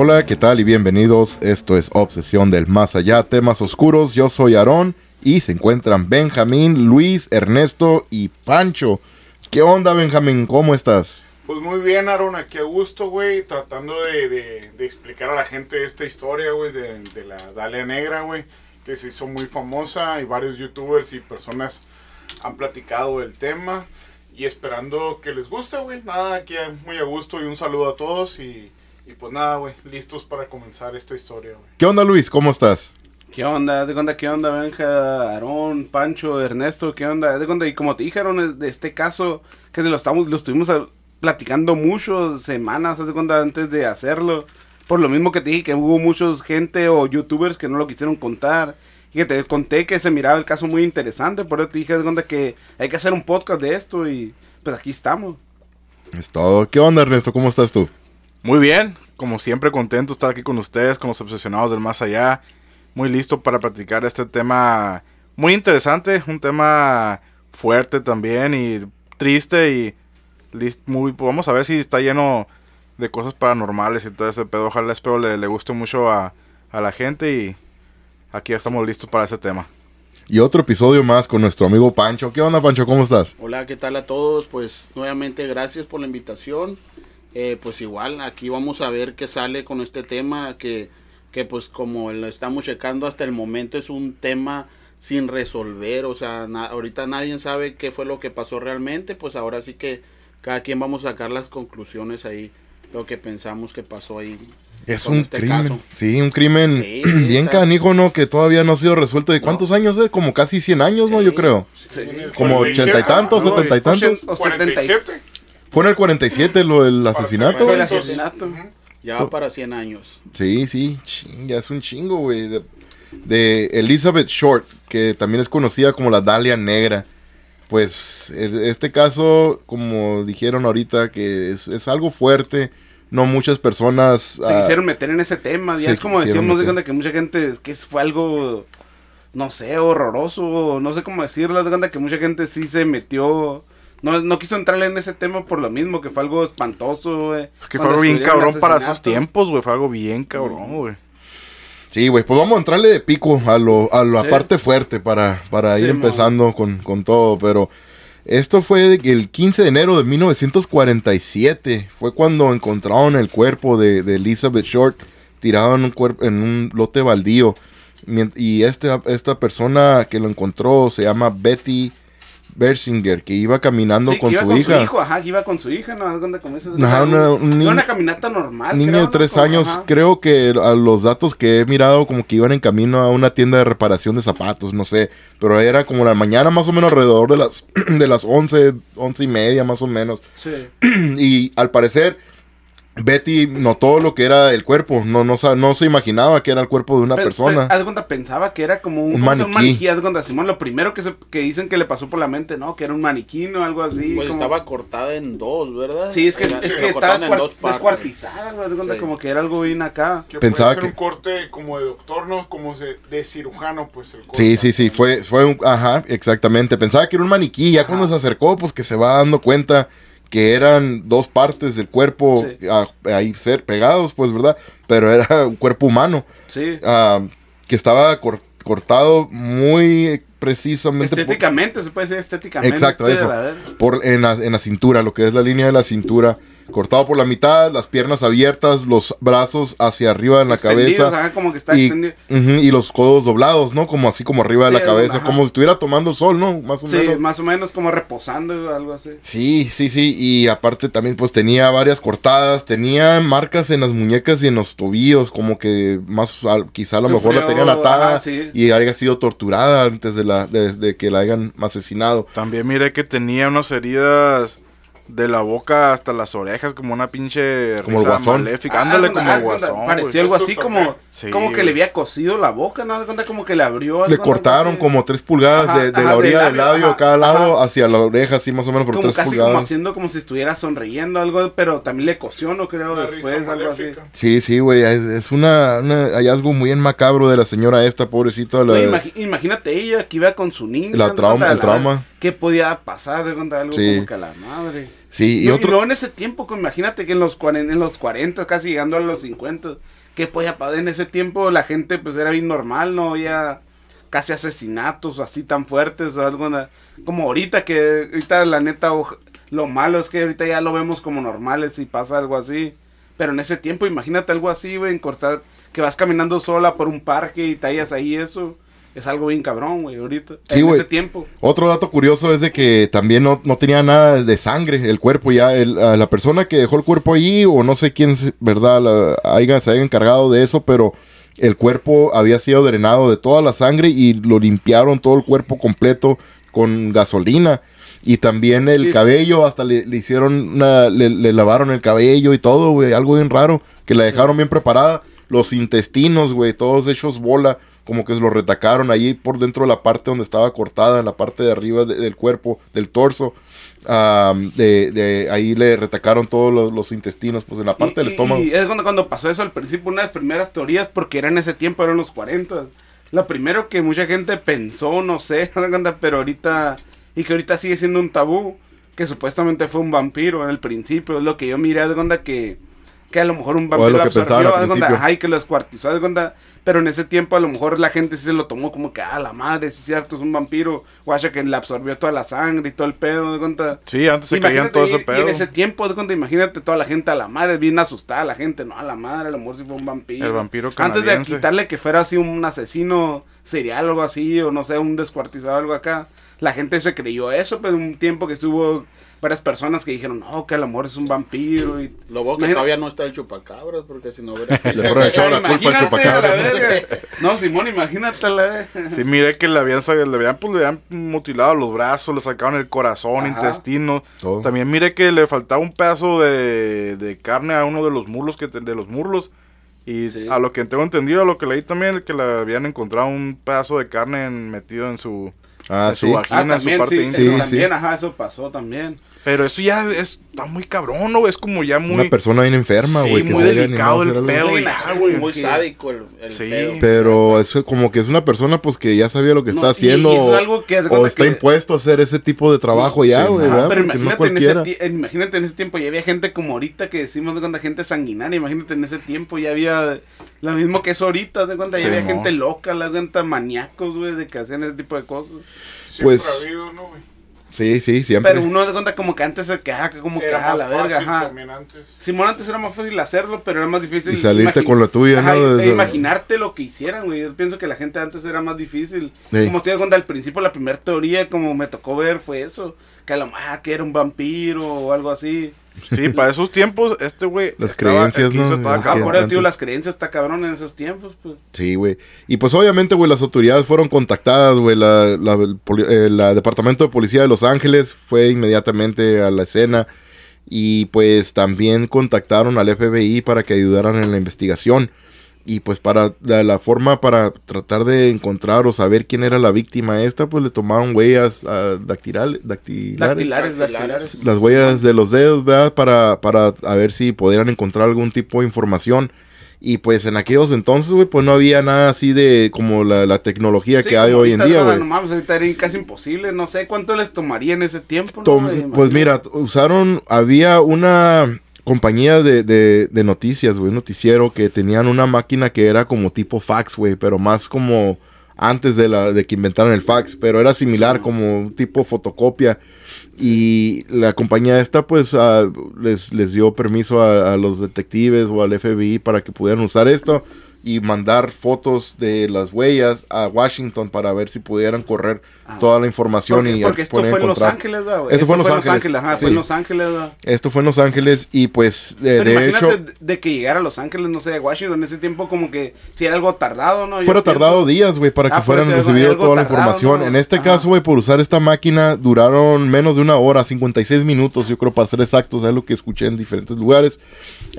Hola, ¿qué tal y bienvenidos? Esto es Obsesión del Más Allá, temas oscuros. Yo soy Aarón y se encuentran Benjamín, Luis, Ernesto y Pancho. ¿Qué onda, Benjamín? ¿Cómo estás? Pues muy bien, Aarón, aquí a gusto, güey, tratando de explicar a la gente esta historia, güey, de la Dalia Negra, güey, que se hizo muy famosa y varios youtubers y personas han platicado del tema y esperando que les guste, güey. Nada, aquí muy a gusto y un saludo a todos y pues nada, güey, listos para comenzar esta historia, güey. ¿Qué onda, Luis? ¿Cómo estás? ¿Qué onda, Benja, Aarón, Pancho, Ernesto? ¿Qué onda? Y como te dijeron, de este caso, que lo estuvimos platicando mucho, semanas, antes de hacerlo. Por lo mismo que te dije que hubo mucha gente o youtubers que no lo quisieron contar. Y que te conté que se miraba el caso muy interesante. Por eso te dije, que hay que hacer un podcast de esto y pues aquí estamos. Es todo. ¿Qué onda, Ernesto? ¿Cómo estás tú? Muy bien. Como siempre, contento de estar aquí con ustedes, con los obsesionados del más allá. Muy listo para platicar este tema muy interesante, un tema fuerte también y triste y vamos a ver si está lleno de cosas paranormales y todo ese pedo. Ojalá, espero le guste mucho a la gente y aquí ya estamos listos para ese tema. Y otro episodio más con nuestro amigo Pancho. ¿Qué onda, Pancho? ¿Cómo estás? Hola, ¿qué tal a todos? Pues nuevamente gracias por la invitación. Pues igual, aquí vamos a ver qué sale con este tema que pues como lo estamos checando hasta el momento es un tema sin resolver, o sea, ahorita nadie sabe qué fue lo que pasó realmente, pues ahora sí que cada quien vamos a sacar las conclusiones ahí, lo que pensamos que pasó ahí. Es un crimen, caso. Sí, un crimen sí, bien canijo, ¿no? Que todavía no ha sido resuelto. ¿De cuántos años? Como casi 100 años, ¿no? Yo creo. Sí. Como 80 y tantos, 70 y tantos. 47. Fue en el 47 el asesinato. Fue el asesinato. Uh-huh. Ya va para 100 años. Sí, ya es un chingo, güey. De Elizabeth Short, que también es conocida como la Dalia Negra. Pues este caso, como dijeron ahorita, que es algo fuerte. No muchas personas se quisieron meter en ese tema. Ya es como decíamos, de que mucha gente es que fue algo, no sé, horroroso. No sé cómo decirlo. De que mucha gente sí se metió. No quiso entrarle en ese tema por lo mismo, que fue algo espantoso, güey. Es que fue algo bien cabrón para esos tiempos, güey. Fue algo bien cabrón, güey. Sí, güey, pues vamos a entrarle de pico a la parte fuerte para ir empezando con todo, pero esto fue el 15 de enero de 1947, fue cuando encontraron el cuerpo de Elizabeth Short tirado en un lote baldío, y esta persona que lo encontró se llama Betty Bersinger, que iba caminando con su hija, era una caminata normal. Niño de 3 años, ajá. Creo que a los datos que he mirado, como que iban en camino a una tienda de reparación de zapatos, no sé, pero era como la mañana más o menos alrededor de las 11:30 más o menos, sí. Y al parecer Betty notó lo que era el cuerpo, no se imaginaba que era el cuerpo de una persona. Pensaba que era como un maniquí. Simón, lo primero que dicen que le pasó por la mente, ¿no? Que era un maniquí o algo así. Pues como... estaba cortada en dos, ¿verdad? Sí, es que estaba descuartizada, sí. Como que era algo bien acá. Pensaba que... un corte como de doctor, ¿no? Como de cirujano, pues el corte. Sí, fue un... Ajá, exactamente. Pensaba que era un maniquí, ya cuando se acercó, pues que se va dando cuenta... que eran 2 partes del cuerpo, sí. Ahí pegados, pues, ¿verdad? Pero era un cuerpo humano. Sí. Que estaba cortado muy precisamente. Estéticamente, se puede decir estéticamente. Exacto, eso. En la cintura, lo que es la línea de la cintura. Cortado por la mitad, las piernas abiertas, los brazos hacia arriba en la cabeza. Ajá, como que está extendido. Uh-huh, y los codos doblados, ¿no? Como así, como arriba de la cabeza. Ajá. Como si estuviera tomando sol, ¿no? Más o menos. Sí, más o menos como reposando, algo así. Sí. Y aparte también, pues, tenía varias cortadas. Tenía marcas en las muñecas y en los tobillos. Como que quizá a lo mejor la tenían atada. Ajá, sí. Y haya sido torturada antes de que la hayan asesinado. También miré que tenía unas heridas... de la boca hasta las orejas, como una pinche como risa maléfica. Ándale, como el guasón. Parecía algo así como que le había cosido la boca, ¿no? Como que le abrió. Le cortaron como 3 pulgadas de la orilla del labio, cada lado hacia la oreja, así más o menos por como 3 pulgadas. Como haciendo como si estuviera sonriendo, algo, pero también le cosió, no creo, la después, algo así. Sí, güey, es un hallazgo muy macabro de la señora esta, pobrecita. Imagínate ella que iba con su niño. El trauma. ¿Qué podía pasar? Algo como que a la madre. Sí, y otro... no en ese tiempo, imagínate que en los 40, casi llegando a los 50, que pues en ese tiempo la gente pues era bien normal, no había casi asesinatos así tan fuertes o algo como ahorita, que ahorita la neta lo malo es que ahorita ya lo vemos como normales y pasa algo así, pero en ese tiempo imagínate algo así, güey, en cortar, que vas caminando sola por un parque y tallas ahí eso. Es algo bien cabrón, güey, ahorita. Sí, en güey. Ese tiempo. Otro dato curioso es de que también no tenía nada de sangre el cuerpo ya. La persona que dejó el cuerpo allí, o no sé quién, ¿verdad? Se haya encargado de eso, pero el cuerpo había sido drenado de toda la sangre y lo limpiaron todo el cuerpo completo con gasolina. Y también el cabello, hasta le lavaron el cabello y todo, güey. Algo bien raro, que la dejaron bien preparada. Los intestinos, güey, todos hechos bola. Como que se lo retacaron allí por dentro de la parte donde estaba cortada, en la parte de arriba del cuerpo, del torso. Ahí le retacaron todos los intestinos, pues en la parte del estómago. Y es cuando pasó eso al principio, una de las primeras teorías, porque era en ese tiempo, eran los 40. La primero que mucha gente pensó, no sé, pero ahorita, y que ahorita sigue siendo un tabú, que supuestamente fue un vampiro en el principio. Es lo que yo miré, es cuando que a lo mejor un vampiro lo absorbió, que lo descuartizó, pero en ese tiempo a lo mejor la gente sí se lo tomó como que, la madre, sí es cierto, es un vampiro, guacha, que le absorbió toda la sangre y todo el pedo, de cuenta. Sí, antes se caían todo ese pedo. Y en ese tiempo, de cuenta, imagínate toda la gente a la madre, bien asustada la gente, no, a la madre, a lo mejor sí fue un vampiro. El vampiro canadiense. Antes de quitarle que fuera así un asesino serial o algo así, o no sé, un descuartizado algo acá, la gente se creyó eso, pero un tiempo que estuvo... varias personas que dijeron, no, que el amor es un vampiro. Y... lo bueno que todavía no está el chupacabras, porque si no hubiera... le fueron echado la culpa al chupacabras. No, Simón, imagínate la... sí, miré que le habían mutilado los brazos, le sacaron el corazón, intestinos. También miré que le faltaba un pedazo de carne a uno de los muslos, y sí. A lo que tengo entendido, a lo que leí también, que le habían encontrado un pedazo de carne metido en su... su vagina, también, su parte íntima. Sí, también, eso pasó también. Pero eso ya está muy cabrón, ¿no? Es como ya muy... una persona bien enferma, güey. Sí, muy delicado el pedo. Muy sádico el pedo. Pero eso como que es una persona, pues, que ya sabía lo que está haciendo. O está impuesto a hacer ese tipo de trabajo ya, güey. Pero imagínate en ese tiempo, ya había gente como ahorita que decimos de cuánta gente sanguinaria. Imagínate en ese tiempo ya había... lo mismo que es ahorita, de cuenta, ya había gente loca, la cuenta, maníacos, güey, de que hacían ese tipo de cosas. Siempre ha habido, ¿no, güey? Sí, siempre. Pero uno de cuenta como que antes se quejaba, como que a la verga, antes. Simón, antes era más fácil hacerlo, pero era más difícil. Y salirte con lo tuyo, ¿no? Imaginarte lo que hicieran, güey. Yo pienso que la gente antes era más difícil. Sí. Como te digo, al principio la primera teoría, como me tocó ver, fue eso. Que a lo más que era un vampiro o algo así. Sí, para esos tiempos, güey... las creencias, ¿no? Las creencias está cabrón en esos tiempos, pues. Sí, güey. Y pues obviamente, güey, las autoridades fueron contactadas, güey. El Departamento de Policía de Los Ángeles fue inmediatamente a la escena. Y pues también contactaron al FBI para que ayudaran en la investigación. Y pues para la forma para tratar de encontrar o saber quién era la víctima esta, pues le tomaron huellas dactilares. Las huellas de los dedos, ¿verdad? Para a ver si pudieran encontrar algún tipo de información. Y pues en aquellos entonces, güey, pues no había nada así de como la tecnología que hay hoy en día, güey. Ahorita era casi imposible, no sé cuánto les tomaría en ese tiempo. Pues mira, había una... compañía de noticias, güey, noticiero, que tenían una máquina que era como tipo fax, güey, pero más como antes de que inventaran el fax, pero era similar, como tipo fotocopia, y la compañía esta, pues, les dio permiso a los detectives o al FBI para que pudieran usar esto y mandar fotos de las huellas a Washington para ver si pudieran correr toda la información. Porque esto fue en Los Ángeles, güey. Esto fue en Los Ángeles. Fue en Los Ángeles, güey. Esto fue en Los Ángeles y pues, de hecho... de que llegara a Los Ángeles, no sé, a Washington, en ese tiempo como que si era algo tardado, ¿no? Fueron tardado días, güey, para que fueran recibido toda la información. En este caso, güey, por usar esta máquina, duraron menos de una hora, 56 minutos, yo creo, para ser exactos, es lo que escuché en diferentes lugares.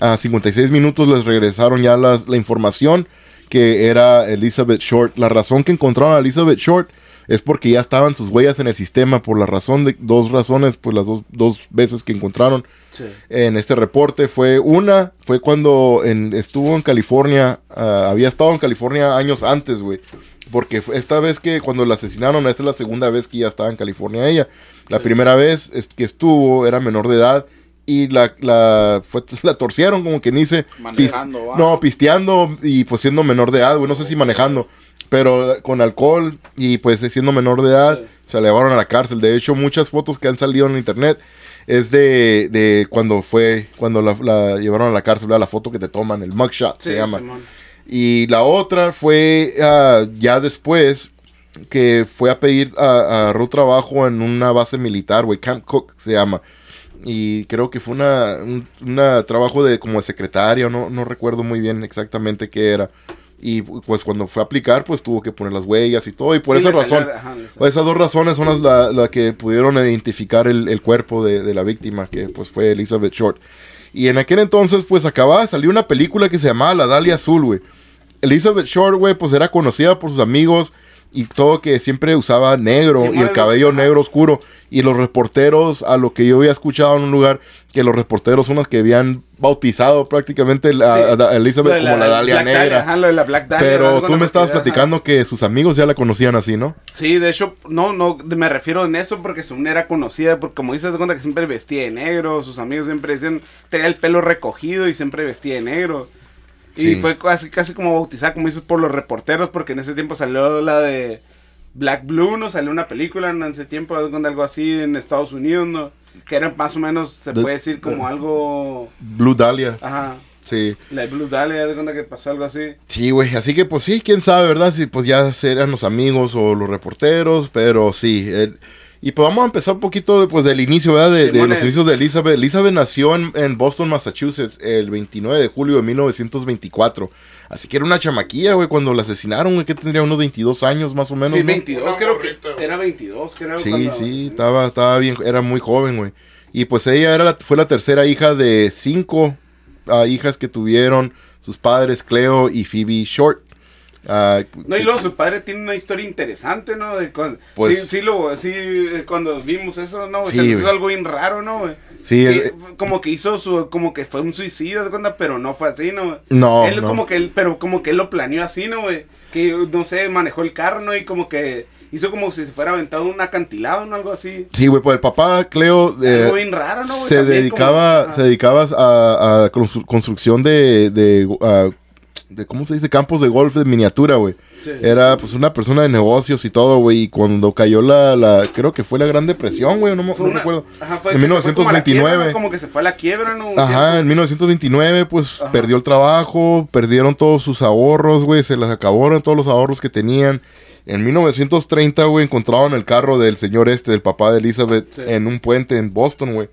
A 56 minutos les regresaron ya la información, que era Elizabeth Short. La razón que encontraron a Elizabeth Short es porque ya estaban sus huellas en el sistema por la razón de dos razones, pues las dos veces que encontraron en este reporte. Fue cuando estuvo en California, había estado en California años antes, güey. Porque esta vez que cuando la asesinaron, esta es la segunda vez que ya estaba en California ella. La primera vez que estuvo era menor de edad y la torcieron, como quien dice. Manejando, pisteando y pues siendo menor de edad, güey. No sé si manejando, pero con alcohol y pues siendo menor de edad, se la llevaron a la cárcel. De hecho, muchas fotos que han salido en internet es de cuando la llevaron a la cárcel, ¿verdad? La foto que te toman, el mugshot se llama. Simón. Y la otra fue ya después que fue a pedir agarró trabajo en una base militar, güey, Camp Cook se llama. Y creo que fue un trabajo de como de secretaria, no recuerdo muy bien exactamente qué era. Y pues cuando fue a aplicar, pues tuvo que poner las huellas y todo. Y por esa razón, esas dos razones son las que pudieron identificar el cuerpo de la víctima, que pues fue Elizabeth Short. Y en aquel entonces, pues acababa de salir una película que se llamaba La Dahlia Azul, güey. Elizabeth Short, güey, pues era conocida por sus amigos y todo, que siempre usaba negro y el cabello negro oscuro. Y los reporteros, a lo que yo había escuchado en un lugar, que los reporteros son los que habían bautizado prácticamente a Elizabeth como la Dalia Negra. Ajá, lo de la Black Dahlia. Pero tú me estabas platicando que sus amigos ya la conocían así, ¿no? Sí, de hecho, no me refiero en eso porque según era conocida, porque como dices, de cuenta que siempre vestía de negro, sus amigos siempre decían, tenía el pelo recogido y siempre vestía de negro. Sí. Y fue casi como bautizada, como dices, por los reporteros, porque en ese tiempo salió la de Black Blue, ¿no? Salió una película en ese tiempo, algo así en Estados Unidos, ¿no? Que era más o menos, se puede decir, como algo... Blue Dahlia. Ajá. Sí. La Blue Dahlia, de cuenta que pasó algo así. Sí, güey, así que pues sí, quién sabe, ¿verdad? Si pues ya eran los amigos o los reporteros, pero sí... Y pues vamos a empezar un poquito pues, del inicio, ¿verdad? De los inicios de Elizabeth. Elizabeth nació en Boston, Massachusetts, el 29 de julio de 1924. Así que era una chamaquilla, güey, cuando la asesinaron, güey, que tendría unos 22 años más o menos. Sí, 22, ¿no? Creo que era 22, creo. Sí, estaba bien, era muy joven, güey. Y pues ella fue la tercera hija de 5 hijas que tuvieron sus padres, Cleo y Phoebe Short. Y luego su padre tiene una historia interesante, ¿no? De cuando, pues, cuando vimos eso, ¿no? Sí, se hizo algo bien raro, ¿no? Sí, como que fue un suicidio, pero no fue así, ¿no? No, él, no. Pero como que él lo planeó así, ¿no? Que, no sé, manejó el carro, ¿no? Y como que hizo como si se fuera aventado un acantilado, ¿no? Algo así. Sí, güey, pues el papá, Cleo... algo bien raro, ¿no? Se dedicaba a construcción de ¿cómo se dice? Campos de golf de miniatura, güey. Sí. Era, pues, una persona de negocios y todo, güey. Y cuando cayó creo que fue la Gran Depresión, güey. No me acuerdo. Ajá, en 1929. Como que se fue a la quiebra, ¿no? Ajá, en 1929, pues, perdió el trabajo. Perdieron todos sus ahorros, güey. Se les acabaron todos los ahorros que tenían. En 1930, güey, encontraron el carro del señor del papá de Elizabeth, en un puente en Boston, güey.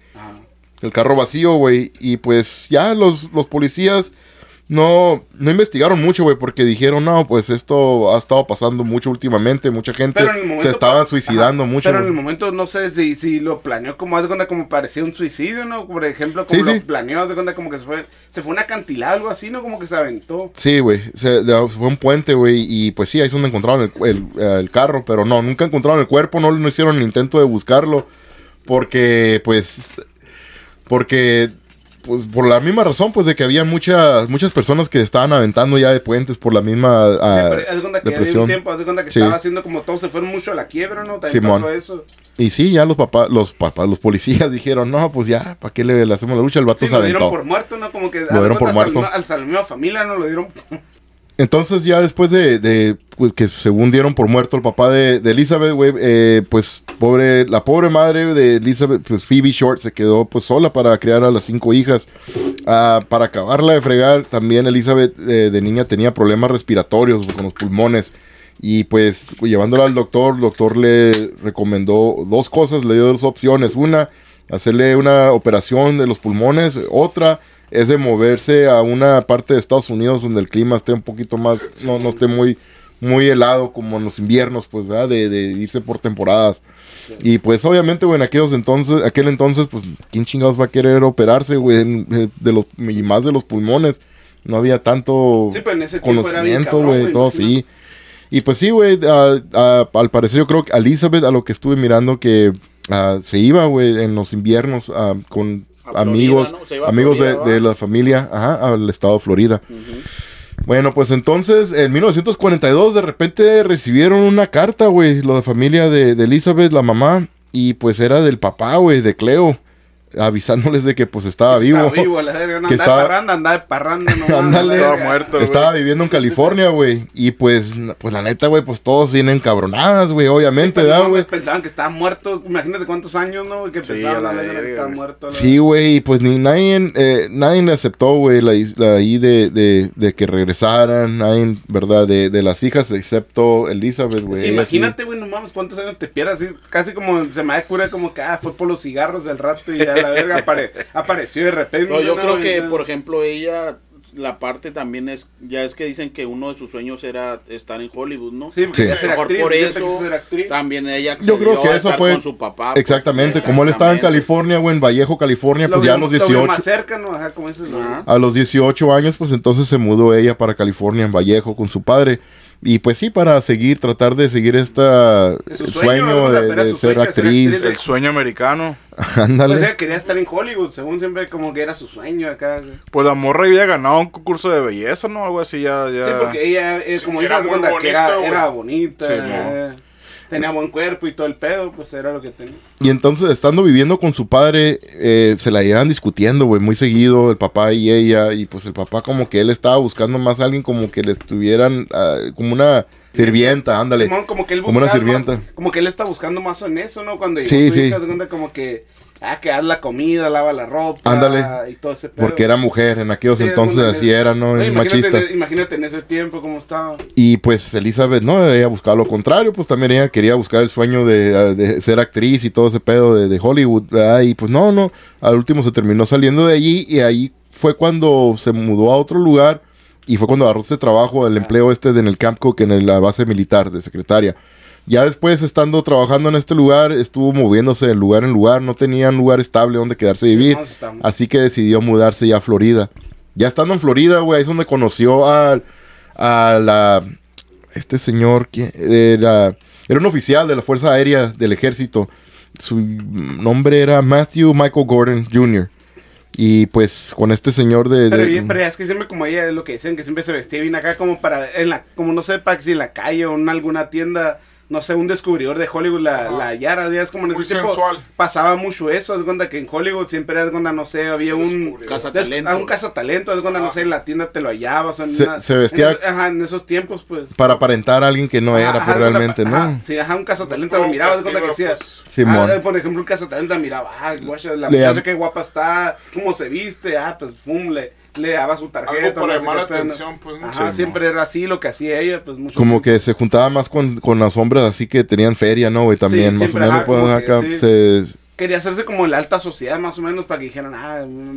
El carro vacío, güey. Y, pues, ya los policías... No investigaron mucho, güey, porque dijeron, no, pues esto ha estado pasando mucho últimamente, mucha gente se estaba suicidando mucho. Pero en el momento no sé si lo planeó como parecía un suicidio, ¿no? Por ejemplo, como planeó, como que se fue un acantilado, algo así, ¿no? Como que se aventó. Sí, güey, fue un puente, güey, y pues sí, ahí es donde encontraron el carro, pero nunca encontraron el cuerpo, no hicieron el intento de buscarlo, porque por la misma razón, pues, de que había muchas personas que estaban aventando ya de puentes por la misma depresión. Haz de cuenta que estaba haciendo como todos se fueron mucho a la quiebra, ¿no? También pasó eso. Y sí, ya los policías dijeron, no, pues ya, ¿para qué le hacemos la lucha? El vato se aventó. Lo dieron por muerto, ¿no? Como que lo dieron por muerto. Hasta la misma familia, ¿no? Lo dieron... Entonces, ya después de pues, que según dieron por muerto el papá de Elizabeth, güey, pues la pobre madre de Elizabeth, pues Phoebe Short, se quedó pues sola para criar a las 5 hijas. Para acabarla de fregar, también Elizabeth de niña tenía problemas respiratorios, pues, con los pulmones. Y pues llevándola al doctor, el doctor le recomendó 2 cosas, le dio 2 opciones. Una, hacerle una operación de los pulmones, otra... es de moverse a una parte de Estados Unidos donde el clima esté un poquito más, no esté muy, muy helado como en los inviernos, pues, ¿verdad? De irse por temporadas. Sí. Y pues obviamente, güey, en aquel entonces, pues, ¿quién chingados va a querer operarse, güey? Y más de los pulmones. No había tanto conocimiento, güey, todo, sí. Y pues sí, güey, al parecer yo creo que Elizabeth, a lo que estuve mirando, que se iba, güey, en los inviernos con Florida, amigos, ¿no? Amigos Florida, de la familia, ajá, al estado de Florida. Uh-huh. Bueno, pues entonces, en 1942, de repente recibieron una carta, güey, la familia de Elizabeth, la mamá, y pues era del papá, güey, de Cleo, avisándoles de que pues estaba vivo. Está vivo, la verga, no, que andaba de parranda, nomás, andale, estaba muerto, estaba viviendo en California, güey, y pues la neta, güey, pues todos vienen cabronadas, güey, obviamente, ¿verdad, güey? Pensaban que estaba muerto, imagínate cuántos años, ¿no? Que sí, pensaban la verga, que estaba muerto. Sí, güey, y pues ni nadie le aceptó, güey, la de que regresaran, nadie, ¿verdad? De las hijas, excepto Elizabeth, güey. Sí, imagínate, güey, no mames, cuántos años te pierdas, así, casi como se me da cura como que, fue por los cigarros del rato y ya. La verga apareció de repente. No, yo creo que, por ejemplo, ella, la parte también es, ya es que dicen que uno de sus sueños era estar en Hollywood, ¿no? Sí, porque sí. A lo mejor actriz, por eso también ella accedió, yo creo que a eso fue con su papá. Exactamente, como él estaba en California, güey, en Vallejo, California, pues ya a los 18. Más cerca, ¿no? Ajá, como dices, ¿no? A los 18 años, pues entonces se mudó ella para California, en Vallejo, con su padre. Y pues sí, para tratar de seguir el sueño de ser actriz. El sueño americano. Ándale. O sea, quería estar en Hollywood, según siempre como que era su sueño acá. Pues la morra había ganado un concurso de belleza, ¿no? Algo así ya. Sí, porque ella, como dices, era bonita, sí, ¿no? Tenía buen cuerpo y todo el pedo, pues era lo que tenía. Y entonces, estando viviendo con su padre, se la llevaban discutiendo, güey, muy seguido, el papá y ella. Y pues el papá como que él estaba buscando más a alguien como que le estuvieran, como una sirvienta, ándale. Como que él buscaba, como una sirvienta. Como que él está buscando más en eso, ¿no? Cuando llegó su hija, se cuenta como que... que haz la comida, lava la ropa. Ándale, y todo ese pedo. Porque era mujer, en aquellos entonces así era, ¿no? Es machista. Imagínate en ese tiempo cómo estaba. Y pues Elizabeth, ¿no? Ella buscaba lo contrario, pues también ella quería buscar el sueño de ser actriz y todo ese pedo de Hollywood, ¿verdad? Y pues no, al último se terminó saliendo de allí y ahí fue cuando se mudó a otro lugar y fue cuando agarró este trabajo, el empleo en el Camp Cook, en la base militar de secretaria. Ya después, estando trabajando en este lugar, estuvo moviéndose de lugar en lugar. No tenía un lugar estable donde quedarse a vivir. Así que decidió mudarse ya a Florida. Ya estando en Florida, güey, ahí es donde conoció este señor, que era un oficial de la Fuerza Aérea del Ejército. Su nombre era Matthew Michael Gordon Jr., y pues con este señor pero es que siempre como ella, es lo que dicen, que siempre se vestía bien acá como como no sé, para si en la calle o en alguna tienda, no sé, un descubridor de Hollywood, la Yara, ya es como en ese tiempo pasaba mucho eso, es cuando que en Hollywood siempre es cuando, no sé, había un cazatalento, es cuando, no sé, en la tienda te lo hallabas, se vestía en esos tiempos, pues, para aparentar a alguien que no era, pues, realmente, ¿no? Sí, un cazatalento lo miraba, es cuando que decía, Simón. Por ejemplo, un cazatalento miraba, la muchacha qué guapa está, cómo se viste, pues, fumble. Le daba su tarjeta. Algo para llamar la atención, pues. Ajá, siempre era así lo que hacía ella, pues. Mucho como tiempo. Que se juntaba más con las hombres así que tenían feria, ¿no, güey? También, sí, más siempre, o menos, pues, acá quería hacerse como la alta sociedad, más o menos, para que dijeran,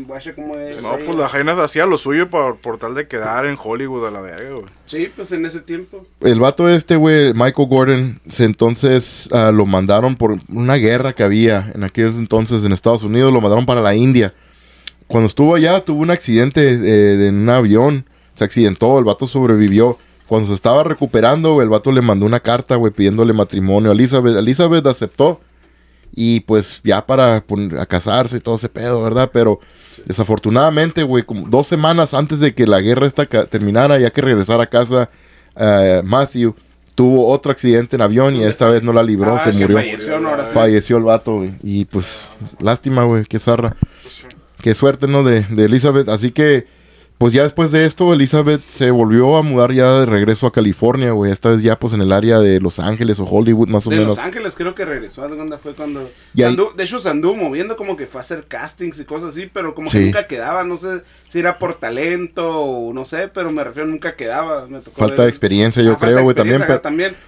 guache, ¿cómo es? No, ahí, pues la Jainas hacía lo suyo por tal de quedar en Hollywood a la verga, güey. Sí, pues en ese tiempo. El vato güey, Michael Gordon, entonces lo mandaron por una guerra que había en aquel entonces en Estados Unidos, lo mandaron para la India. Cuando estuvo allá, tuvo un accidente en un avión, se accidentó, el vato sobrevivió. Cuando se estaba recuperando, el vato le mandó una carta, güey, pidiéndole matrimonio a Elizabeth. Elizabeth aceptó y pues ya para a casarse y todo ese pedo, ¿verdad? Pero desafortunadamente, güey, como 2 semanas antes de que la guerra esta terminara, ya que regresara a casa, Matthew tuvo otro accidente en avión y esta vez no la libró, se murió. Falleció el vato, güey. Y pues, lástima, güey, qué zarra. Qué suerte, ¿no? De Elizabeth. Así que, pues ya después de esto, Elizabeth se volvió a mudar ya de regreso a California, güey. Esta vez ya, pues, en el área de Los Ángeles o Hollywood, más o menos. De Los Ángeles creo que regresó. Fue cuando... de hecho, se anduvo moviendo, como que fue a hacer castings y cosas así, pero como que nunca quedaba. No sé si era por talento o no sé, pero me refiero, nunca quedaba. Me tocó falta de experiencia, yo creo, güey, también.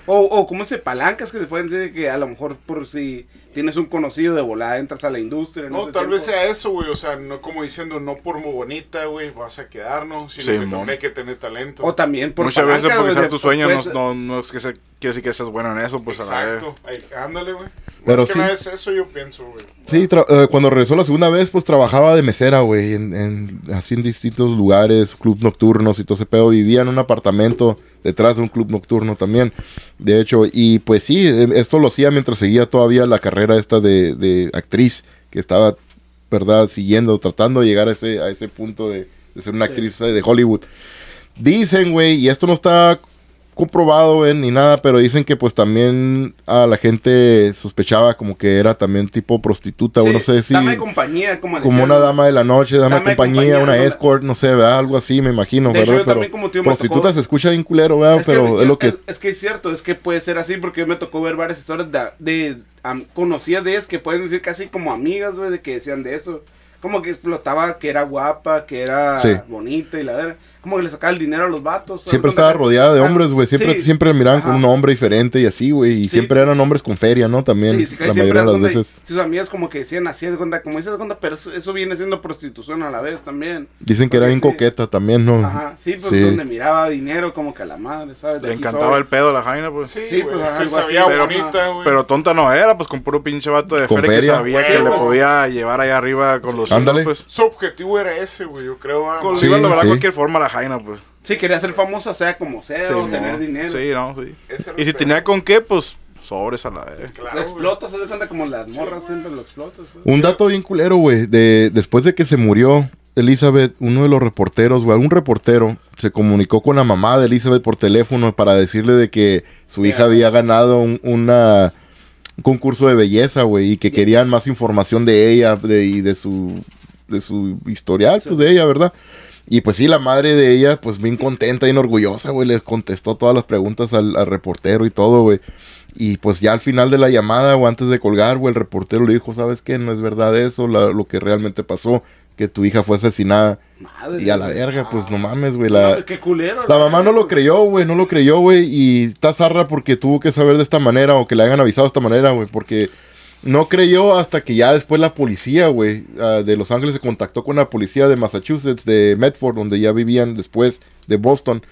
O como ese palancas que se pueden decir que a lo mejor por si... tienes un conocido de volada, entras a la industria. No, tal vez sea eso, güey. O sea, no como diciendo, no por muy bonita, güey, vas a quedar. quedarnos, sino que también hay que tener talento. O también por muchas veces porque sea tu sueño, pues, no es que se quiere decir que seas bueno en eso, pues. Exacto, a la vez. Ándale, güey. Pero sí, es eso yo pienso, güey. Sí, cuando regresó la segunda vez, pues trabajaba de mesera, güey, así en distintos lugares, clubes nocturnos y todo ese pedo. Vivía en un apartamento detrás de un club nocturno también, de hecho. Y pues sí, esto lo hacía mientras seguía todavía la carrera esta de actriz, que estaba, ¿verdad?, siguiendo, tratando de llegar a ese punto de ser una actriz de Hollywood. Dicen, güey, y esto no está comprobado, güey, ni nada, pero dicen que pues también a la gente sospechaba como que era también tipo prostituta, o no sé si... Dama de compañía, como una dama de la noche, dama de compañía, una escort, no sé, ¿verdad? Algo así, me imagino, de hecho, ¿verdad? Yo también, como tío, prostituta me tocó... se escucha bien culero, ¿verdad? Es que es cierto, es que puede ser así, porque me tocó ver varias historias conocidas de ellas que pueden decir casi como amigas, güey, de que decían de eso. Como que explotaba, que era guapa, que era bonita y la verdad. Como que le sacaba el dinero a los vatos. Siempre estaba rodeada de hombres, güey. Siempre miraban con un hombre diferente y así, güey. Y siempre eran hombres con feria, ¿no? También, la mayoría de las veces. Sus amigas como que decían así, de cuenta, como dices, de cuenta, pero eso viene siendo prostitución a la vez también. Dicen que era bien coqueta también, ¿no? Ajá, sí, pues donde miraba dinero como que a la madre, ¿sabes? Le encantaba el pedo a la jaina, pues. Sí, pues ajá, se sabía bonita, güey. Pero tonta no era, pues con puro pinche vato de feria que sabía que le podía llevar allá arriba con los... Ándale. Su objetivo era ese, güey, yo creo. Sí, la verdad, cualquier forma la jaina, pues. Sí, quería ser famosa, sea como sea, o tener dinero. Sí, no, sí. Y si tenía con qué, pues, sobres a la vez. Claro, lo explotas, se anda como las morras, siempre lo explotas. Un dato bien culero, güey, después de que se murió Elizabeth, uno de los reporteros, güey, algún reportero se comunicó con la mamá de Elizabeth por teléfono para decirle de que su hija había ganado un concurso de belleza, güey, y que querían más información de ella y de su historial, pues, de ella, ¿verdad? Y pues sí, la madre de ella, pues bien contenta y orgullosa, güey, les contestó todas las preguntas al reportero y todo, güey. Y pues ya al final de la llamada, o antes de colgar, güey, el reportero le dijo, ¿sabes qué? No es verdad eso, lo que realmente pasó, que tu hija fue asesinada. Madre, y a la verga, pues no mames, güey. Qué culero. La mamá no lo creyó, güey, y está zarra porque tuvo que saber de esta manera, o que le hayan avisado de esta manera, güey, porque... No creyó hasta que ya después la policía, güey, de Los Ángeles se contactó con la policía de Massachusetts, de Medford, donde ya vivían después de Boston.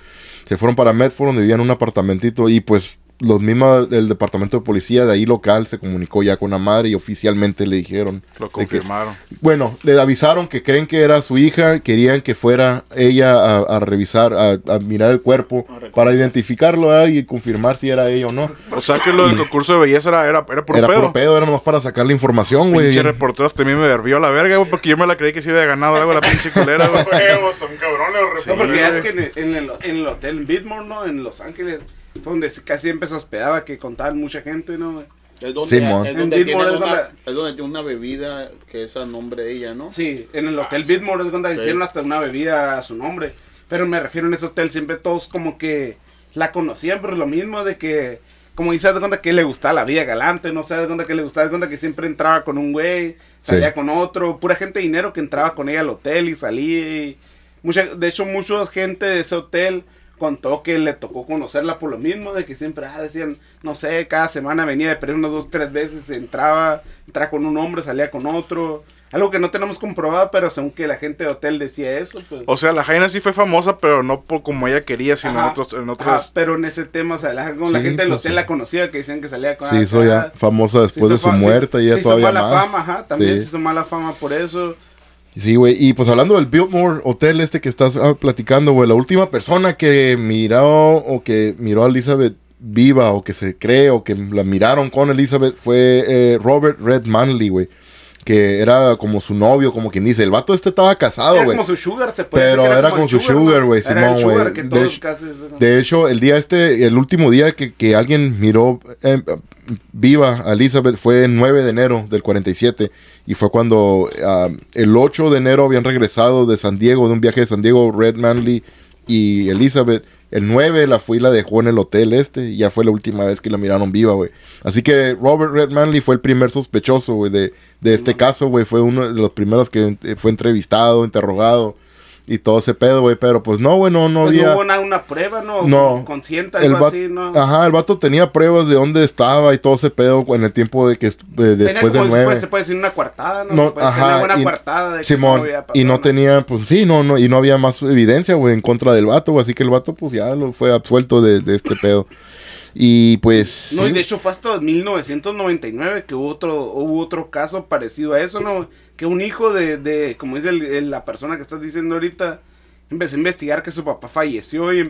Se fueron para Medford, donde vivían en un apartamentito, y pues los mismos, el departamento de policía de ahí local se comunicó ya con la madre y oficialmente le dijeron. Lo confirmaron. Bueno, le avisaron que creen que era su hija, querían que fuera ella a revisar, a mirar el cuerpo para identificarlo y confirmar si era ella o no. O sea que lo del concurso de belleza era por pedo. Era por pedo, era nomás para sacar la información, güey. Pinche reporteros también me verbió a la verga, güey, porque yo me la creí que se iba a ganar algo la pinche culera, güey. Son cabrones los reporteros. No, porque es que en el hotel Biltmore, ¿no? En Los Ángeles, donde casi siempre se hospedaba, que contaban mucha gente, ¿no? Es donde tiene una bebida que es a nombre de ella, ¿no? Sí, en el hotel Biltmore es donde hicieron hasta una bebida a su nombre. Pero me refiero, en ese hotel siempre todos como que la conocían, pero lo mismo de que, como dices, de cuenta que le gustaba la vida galante, no sé, de cuenta que le gustaba, de cuenta que siempre entraba con un güey, salía con otro, pura gente de dinero que entraba con ella al hotel y salía. De hecho, mucha gente de ese hotel contó que le tocó conocerla por lo mismo, de que siempre decían, no sé, cada semana venía de perder unas 2-3 veces, entraba con un hombre, salía con otro. Algo que no tenemos comprobado, pero según que la gente de hotel decía eso, pues. O sea, la Jaina sí fue famosa, pero no por como ella quería, sino en otras... pero en ese tema, o sea, la gente del hotel la conocía, que decían que salía con... Sí, hizo ya famosa después de su muerte, y ya todavía más. Sí, hizo mala fama, también se hizo mala fama por eso. Sí, güey, y pues hablando del Biltmore Hotel que estás platicando, güey, la última persona que miró a Elizabeth viva, o que se cree, o que la miraron con Elizabeth, fue Robert Red Manley, güey, que era como su novio, como quien dice. El vato estaba casado, güey. Era como su sugar, se puede decir. Pero era como su sugar, güey, Simón, güey. De hecho, el día el último día que alguien miró viva a Elizabeth fue el 9 de enero del 47. Y fue cuando el 8 de enero habían regresado de San Diego, de un viaje de San Diego, Red Manley y Elizabeth. El 9 la fue y la dejó en el hotel y ya fue la última vez que la miraron viva, güey. Así que Robert Red Manley fue el primer sospechoso, güey, de este caso, güey. Fue uno de los primeros que fue entrevistado, interrogado. y todo ese pedo, güey, pero pues no, güey, no había... No hubo una prueba, ¿no? No. Consciente, algo así, ¿no? Ajá, el vato tenía pruebas de dónde estaba y todo ese pedo en el tiempo de que después de 9. Se puede decir una coartada, ¿no? No, ajá. Una coartada de Simón, que no pasado, y no tenía, pues sí, no, y no había más evidencia, güey, en contra del vato, güey, así que el vato, pues ya lo fue absuelto de este pedo. Y pues... No, sí. Y de hecho fue hasta 1999 que hubo otro caso parecido a eso, ¿no? Que un hijo de como dice la persona que estás diciendo ahorita, empezó a investigar que su papá falleció y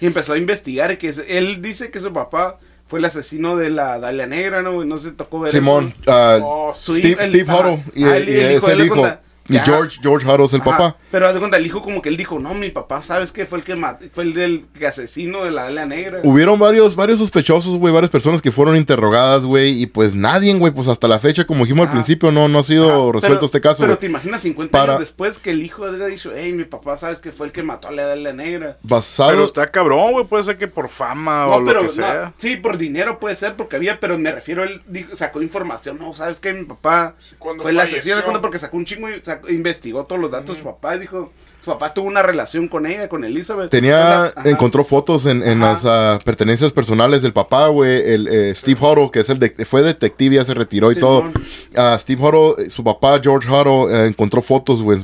empezó a investigar que él dice que su papá fue el asesino de la Dalia Negra, ¿no? No se tocó ver Simón, Steve Hodel, y es el hijo. Y George Hodel es el papá. Pero haz de cuenta, el hijo como que él dijo, no, mi papá, ¿sabes qué? Fue el del asesino de la Dalia Negra. Hubieron varios sospechosos, güey, varias personas que fueron interrogadas, güey, y pues nadie, güey, pues hasta la fecha, como dijimos al principio, no ha sido resuelto este caso, güey. Pero te imaginas 50 años después que el hijo haya dicho, hey, mi papá, ¿sabes qué? Fue el que mató a la Dalia Negra. Pero está cabrón, güey, puede ser que por fama o lo que sea. Sí, por dinero puede ser, porque había, pero me refiero, él sacó información, no, ¿sabes qué? Mi papá fue el asesino, porque sacó un chingo y investigó todos los datos de su papá y dijo, su papá tuvo una relación con ella, con Elizabeth. Encontró fotos en las pertenencias personales del papá, güey. El Steve Hodel, que es fue detective, ya se retiró y todo. Steve Hodel, su papá, George Hodel, encontró fotos, güey,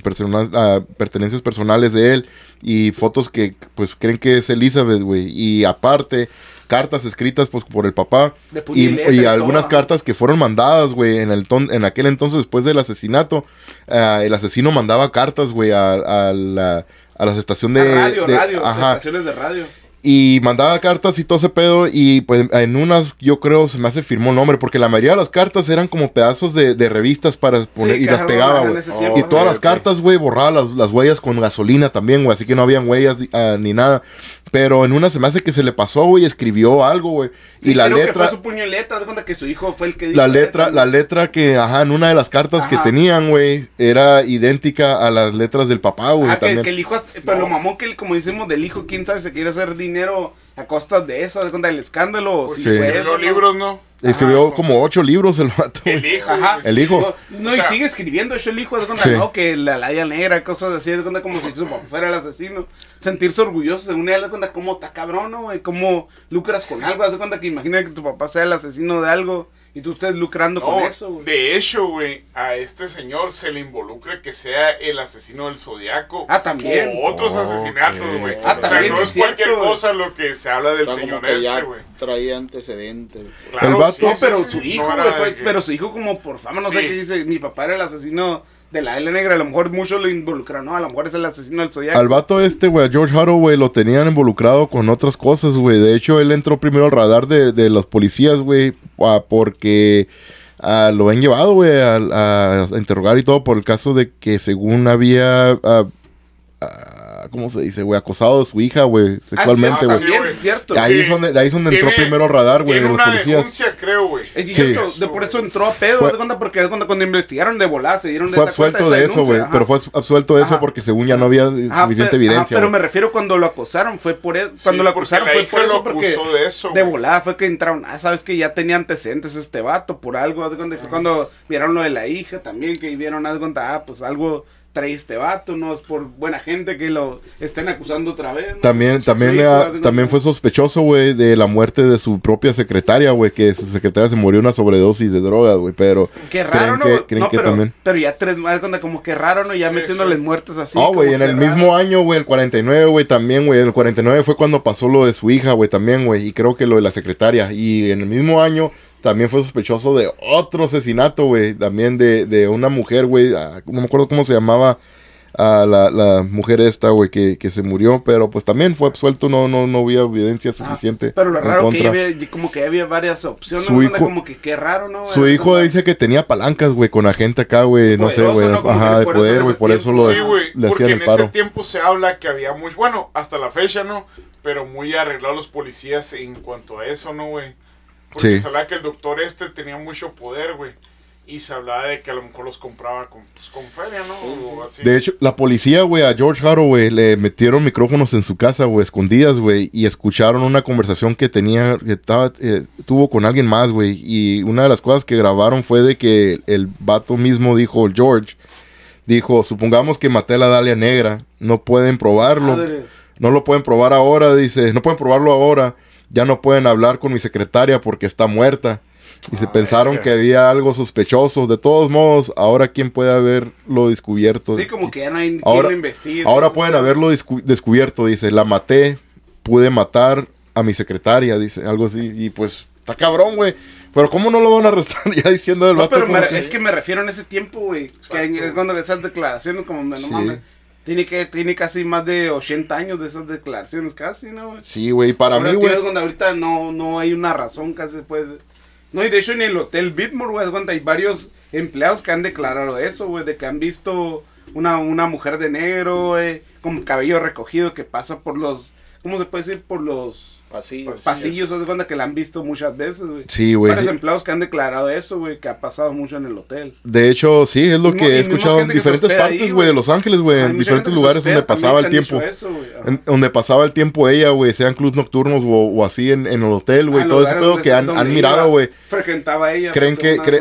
pertenencias personales de él. Y fotos que, pues, creen que es Elizabeth, güey. Y aparte, cartas escritas, pues, por el papá. Y algunas cartas que fueron mandadas, güey, en aquel entonces, después del asesinato. El asesino mandaba cartas, güey, a las estaciones de radio, estaciones de radio. Y mandaba cartas y todo ese pedo, y pues en unas, yo creo, se me hace firmó el nombre, porque la mayoría de las cartas eran como pedazos de revistas para poner, y las pegaba, güey. Y todas las cartas, güey, borraba las huellas con gasolina también, güey, así que no habían huellas ni nada. Pero en una se me hace que se le pasó, güey, escribió algo, güey. Sí, y la letra... que fue su puño y letra, de cuenta que su hijo fue el que dijo... La letra que, en una de las cartas que tenían, güey, era idéntica a las letras del papá, güey, también. Que el hijo... Pero lo mamón que, como decimos, del hijo, quién sabe, se quiere hacer dinero a costa de eso, de cuenta del escándalo. Pues sí. Escribió libros, ¿no? Escribió como 8 libros el vato. El hijo. El hijo. No, o sea, y sigue escribiendo eso el hijo, de cuenta, no, que la Dalia Negra, cosas así, de cuenta como si su papá fuera el asesino. Sentirse orgulloso, según él, de cuenta, como está cabrón, ¿no? Y cómo lucras con algo, de cuenta que imagina que tu papá sea el asesino de algo y tú estés lucrando con eso, güey. De hecho, güey, a este señor se le involucra que sea el asesino del Zodiaco. También. O otros asesinatos, güey. También. O sea, no es cualquier cosa lo que se habla del señor este, güey. Traía antecedentes. Claro, el vato, sí, pero su hijo, güey, pero su hijo como por fama, no sé qué dice, mi papá era el asesino de la Dalia Negra, a lo mejor muchos lo involucran, ¿no? A lo mejor es el asesino del Zodiaco. Al vato este, güey, a George Hodel, güey, lo tenían involucrado con otras cosas, güey. De hecho, él entró primero al radar de los policías, güey, porque lo han llevado, güey, a interrogar y todo por el caso de que según había... ¿cómo se dice, güey? Acosado a su hija, güey, sexualmente, güey. Es cierto. Ahí es donde entró primero al radar, güey, de los policías. Tiene una denuncia, creo, güey. Es cierto, por eso entró a pedo, porque cuando investigaron de volada se dieron de esa cuenta. Fue absuelto de eso, güey, pero fue absuelto de eso porque según ya no había suficiente evidencia. Pero me refiero cuando lo acosaron, fue por eso, cuando lo acusaron fue por eso, porque de volada fue que entraron, sabes que ya tenía antecedentes este vato por algo, cuando vieron lo de la hija también, que vieron algo, pues algo... trae este vato, no es por buena gente que lo estén acusando otra vez, ¿no? También fue sospechoso, güey, de la muerte de su propia secretaria, güey, que su secretaria se murió una sobredosis de drogas, güey, pero... Qué raro, ¿no? Pero ya 3 más, como que raro, ¿no? Ya metiéndoles muertes así. Güey, en el mismo año, güey, el 49, güey, también, güey, el 49 fue cuando pasó lo de su hija, güey, también, güey, y creo que lo de la secretaria, y en el mismo año... También fue sospechoso de otro asesinato, güey. También de una mujer, güey. No me acuerdo cómo se llamaba la mujer esta, güey, que se murió. Pero pues también fue absuelto. No había evidencia suficiente. Pero lo raro que había varias opciones. Su hijo, como que qué raro, ¿no? Su hijo dice que tenía palancas, güey, con la gente acá, güey. No sé, güey. De poder, güey. Por eso lo le hacían el paro. Porque en ese tiempo se habla que había mucho... Bueno, hasta la fecha, ¿no? Pero muy arreglados los policías en cuanto a eso, ¿no, güey? Porque se hablaba que el doctor este tenía mucho poder, güey. Y se hablaba de que a lo mejor los compraba con feria, ¿no? O así. De hecho, la policía, güey, a George Hodel, güey, le metieron micrófonos en su casa, güey, escondidas, güey. Y escucharon una conversación que tenía, tuvo con alguien más, güey. Y una de las cosas que grabaron fue de que el vato mismo dijo, George... dijo, supongamos que maté a la Dalia Negra, no pueden probarlo, no lo pueden probar ahora, dice, no pueden probarlo ahora, ya no pueden hablar con mi secretaria porque está muerta. Y se pensaron que había algo sospechoso. De todos modos, ahora quién puede haberlo descubierto. Sí, como que ya no hay quien lo investigue. Ahora pueden haberlo descubierto, dice. La maté, pude matar a mi secretaria, dice. Algo así. Y pues, está cabrón, güey. Pero ¿cómo no lo van a arrestar? Ya diciendo el vato. No, pero es que me refiero en ese tiempo, güey. Cuando de esas declaraciones, como me lo mandan. Tiene casi más de 80 años de esas declaraciones, casi, ¿no? Sí, güey. Para mí, güey. Ahorita no hay una razón casi después. No, y de hecho en el Hotel Biltmore, güey, hay varios empleados que han declarado eso, güey, de que han visto una mujer de negro, güey, con cabello recogido que pasa por los, ¿cómo se puede decir? Por los pasillos, haz de cuenta que la han visto muchas veces, güey. Sí, güey. Varios empleados que han declarado eso, güey, que ha pasado mucho en el hotel. De hecho, sí, es lo que he escuchado en diferentes partes, güey, de Los Ángeles, güey, en diferentes lugares donde pasaba el tiempo. Eso, donde pasaba el tiempo ella, güey, sean clubs nocturnos o así en el hotel, güey, todo ese pedo que han mirado, güey. Frecuentaba ella.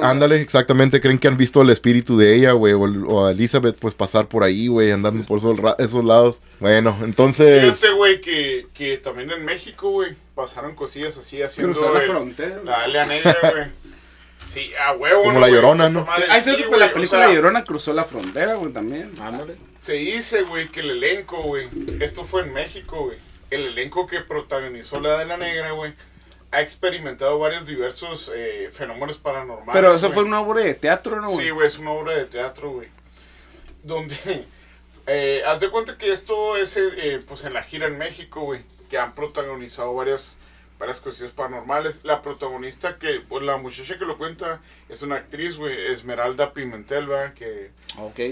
Ándale, exactamente, creen que han visto el espíritu de ella, güey, o a Elizabeth, pues, pasar por ahí, güey, andando por esos lados. Bueno, entonces... Fíjate, güey, que también en México, güey, pasaron cosillas así haciendo la frontera, la Dalia Negra, güey. Sí, a huevo. Como la Llorona, ¿no? Ahí se dice que la película La Llorona cruzó la frontera, güey, también. Se dice, güey, que el elenco, güey, esto fue en México, güey, el elenco que protagonizó la Dalia Negra, güey, ha experimentado varios diversos fenómenos paranormales. Pero eso fue una obra de teatro, ¿no, güey? Sí, güey, es una obra de teatro, güey, donde haz de cuenta que esto es pues en la gira en México, güey, que han protagonizado varias cosillas paranormales. La protagonista que, pues, la muchacha que lo cuenta es una actriz, güey, Esmeralda Pimentel, ¿verdad? Que,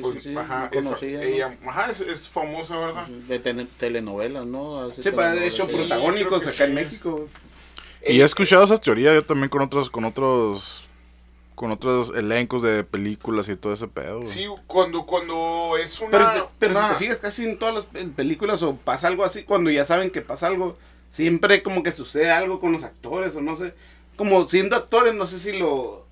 pues, sí, ajá, no conocía, ella, ¿no? Ajá, es famosa, ¿verdad? De telenovelas, ¿no? Así sí, para de hecho protagónicos acá en México. Y he escuchado esas teorías yo también con otros elencos de películas y todo ese pedo, güey. Sí, cuando es una... Pero si te fijas, casi en todas las películas o pasa algo así, cuando ya saben que pasa algo, siempre como que sucede algo con los actores o no sé. Como siendo actores, no sé si lo...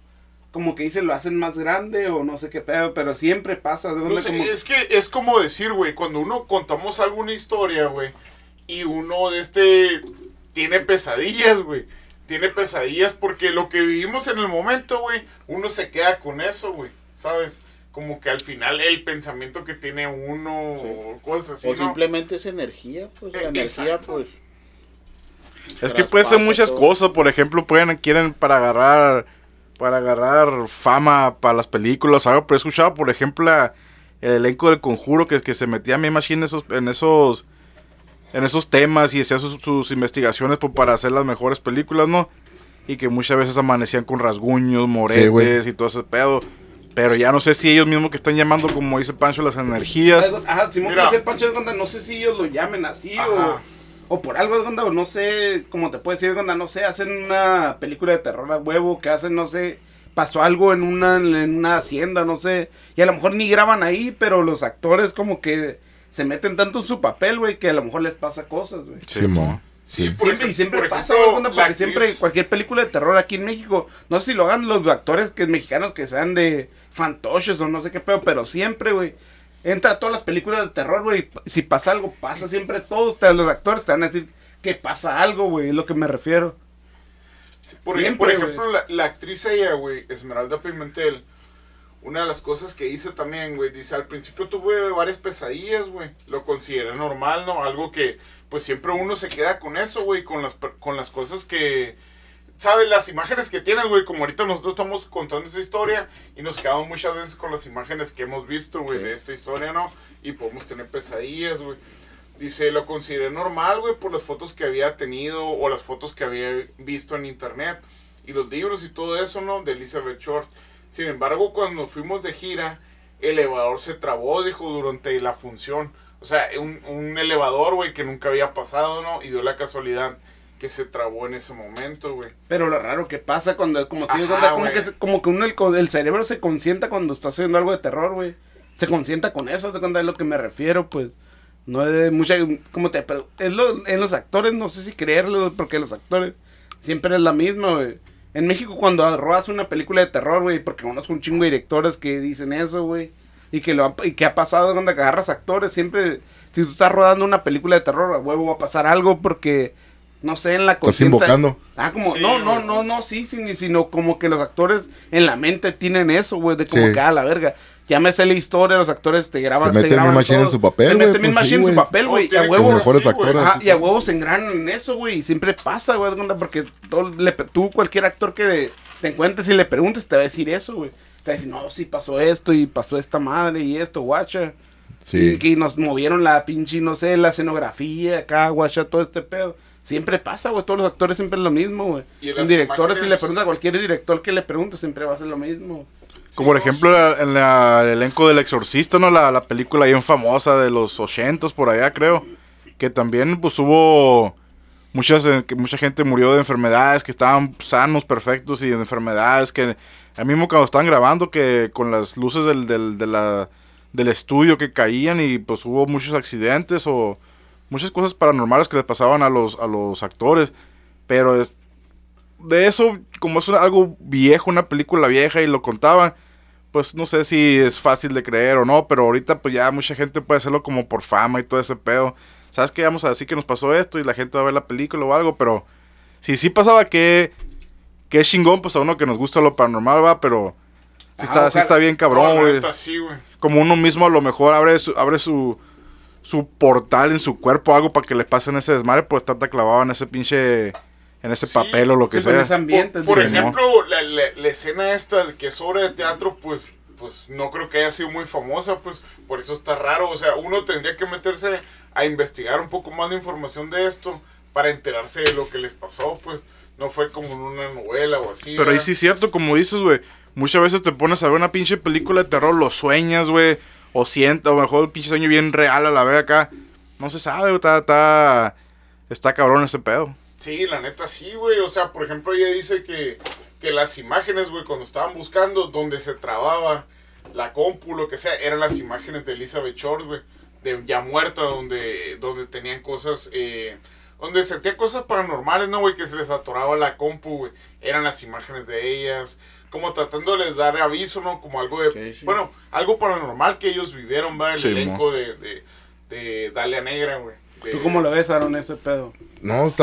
Como que dicen, lo hacen más grande o no sé qué pedo, pero siempre pasa. No sé, como... Es que es como decir, güey, cuando uno contamos alguna historia, güey, y uno de tiene pesadillas, güey. Tiene pesadillas porque lo que vivimos en el momento, güey, uno se queda con eso, güey, ¿sabes? Como que al final el pensamiento que tiene uno o cosas así, o ¿no? Simplemente es energía, pues, la energía, pues. Es que puede ser muchas cosas, por ejemplo, quieren para agarrar fama para las películas, algo, pero he escuchado, por ejemplo, el elenco del Conjuro que se metía a mi machine en esos temas y hacía sus investigaciones para hacer las mejores películas, ¿no? Y que muchas veces amanecían con rasguños, moretes y todo ese pedo. Pero ya no sé si ellos mismos que están llamando, como dice Pancho, las energías. Ajá, si me dice Pancho, no sé si ellos lo llamen así o por algo, o no sé, como te puedo decir, no sé, hacen una película de terror a huevo, que hacen, no sé, pasó algo en una hacienda, no sé, y a lo mejor ni graban ahí, pero los actores como que... Se meten tanto en su papel, güey, que a lo mejor les pasa cosas, güey. Sí, mo. Sí. Siempre pasa, güey, porque siempre cualquier película de terror aquí en México, no sé si lo hagan los actores mexicanos que sean de fantoches o no sé qué pedo, pero siempre, güey, entra a todas las películas de terror, güey, si pasa algo, pasa siempre, todos los actores te van a decir que pasa algo, güey, es lo que me refiero. Sí, por ejemplo, la actriz ella, güey, Esmeralda Pimentel, una de las cosas que dice también, güey, dice, al principio tuve varias pesadillas, güey, lo consideré normal, ¿no? Algo que, pues, siempre uno se queda con eso, güey, con las cosas que, ¿sabes? Las imágenes que tienes, güey, como ahorita nosotros estamos contando esta historia y nos quedamos muchas veces con las imágenes que hemos visto, güey, de esta historia, ¿no? Y podemos tener pesadillas, güey. Dice, lo consideré normal, güey, por las fotos que había tenido o las fotos que había visto en internet y los libros y todo eso, ¿no? De Elizabeth Short. Sin embargo, cuando nos fuimos de gira, el elevador se trabó, dijo, durante la función. O sea, un elevador, güey, que nunca había pasado, ¿no? Y dio la casualidad que se trabó en ese momento, güey. Pero lo raro que pasa cuando, como te digo, como que uno, el cerebro se consienta cuando está haciendo algo de terror, güey. Se consienta con eso, es a lo que me refiero, pues. No es mucha, como te... Pero en los actores, no sé si creerlo, porque los actores siempre es la misma, güey. En México cuando robas una película de terror, güey, porque conozco un chingo de directores que dicen eso, güey. y que ha pasado donde agarras actores, siempre, si tú estás rodando una película de terror, a huevo va a pasar algo porque, no sé, en la consciente... ¿Estás invocando? Ah, como, sí, sino como que los actores en la mente tienen eso, güey, de como sí. Que a la verga. Llámese la historia, los actores te graban. Se meten Mean Machine en su papel, güey. Se meten Mean Machine en su papel, güey. Y a huevos. Y a huevos se engranan en eso, güey. Y siempre pasa, güey. Porque tú, cualquier actor que te encuentres y le preguntes, te va a decir eso, güey. Te va a decir, no, sí pasó esto y pasó esta madre y esto, guacha. Sí. Y que nos movieron la pinche, no sé, la escenografía acá, guacha, todo este pedo. Siempre pasa, güey. Todos los actores siempre es lo mismo, güey. Los directores, si le preguntas a cualquier director que le pregunte, siempre va a ser lo mismo. Como por ejemplo el elenco del Exorcista, ¿no? La película bien famosa de los 80s por allá, creo. Que también pues hubo mucha gente murió de enfermedades, que estaban sanos, perfectos, y de enfermedades que... Al mismo cuando estaban grabando, que con las luces del estudio que caían, y pues hubo muchos accidentes o muchas cosas paranormales que les pasaban a los actores. Pero de eso, como es algo viejo, una película vieja y lo contaban, pues no sé si es fácil de creer o no, pero ahorita pues ya mucha gente puede hacerlo como por fama y todo ese pedo. ¿Sabes qué? Vamos a decir que nos pasó esto y la gente va a ver la película o algo, pero si sí pasaba que es chingón, pues a uno que nos gusta lo paranormal, va, pero sí está bien cabrón, güey. Sí, como uno mismo a lo mejor abre su portal en su cuerpo, algo para que le pasen ese desmadre, pues está clavado en ese pinche... En ese papel o lo que sea. En ese ambiente, por ejemplo, la escena esta que es obra de teatro, pues no creo que haya sido muy famosa, pues por eso está raro. O sea, uno tendría que meterse a investigar un poco más de información de esto para enterarse de lo que les pasó, pues no fue como en una novela o así. Pero ahí sí es cierto, como dices, güey, muchas veces te pones a ver una pinche película de terror, lo sueñas, güey, o sientes, o mejor el pinche sueño bien real a la vez acá. No se sabe, está cabrón ese pedo. Sí, la neta sí, güey, o sea, por ejemplo, ella dice que las imágenes, güey, cuando estaban buscando donde se trababa la compu, lo que sea, eran las imágenes de Elizabeth Short, güey, de ya muerta, donde tenían cosas, donde sentían cosas paranormales, ¿no, güey? Que se les atoraba la compu, güey, eran las imágenes de ellas, como tratándoles de dar aviso, ¿no? Como algo de, sí, sí. Bueno, algo paranormal que ellos vivieron, va, el elenco de Dalia Negra, güey. ¿Tú cómo lo ves, Aaron, ese pedo? No,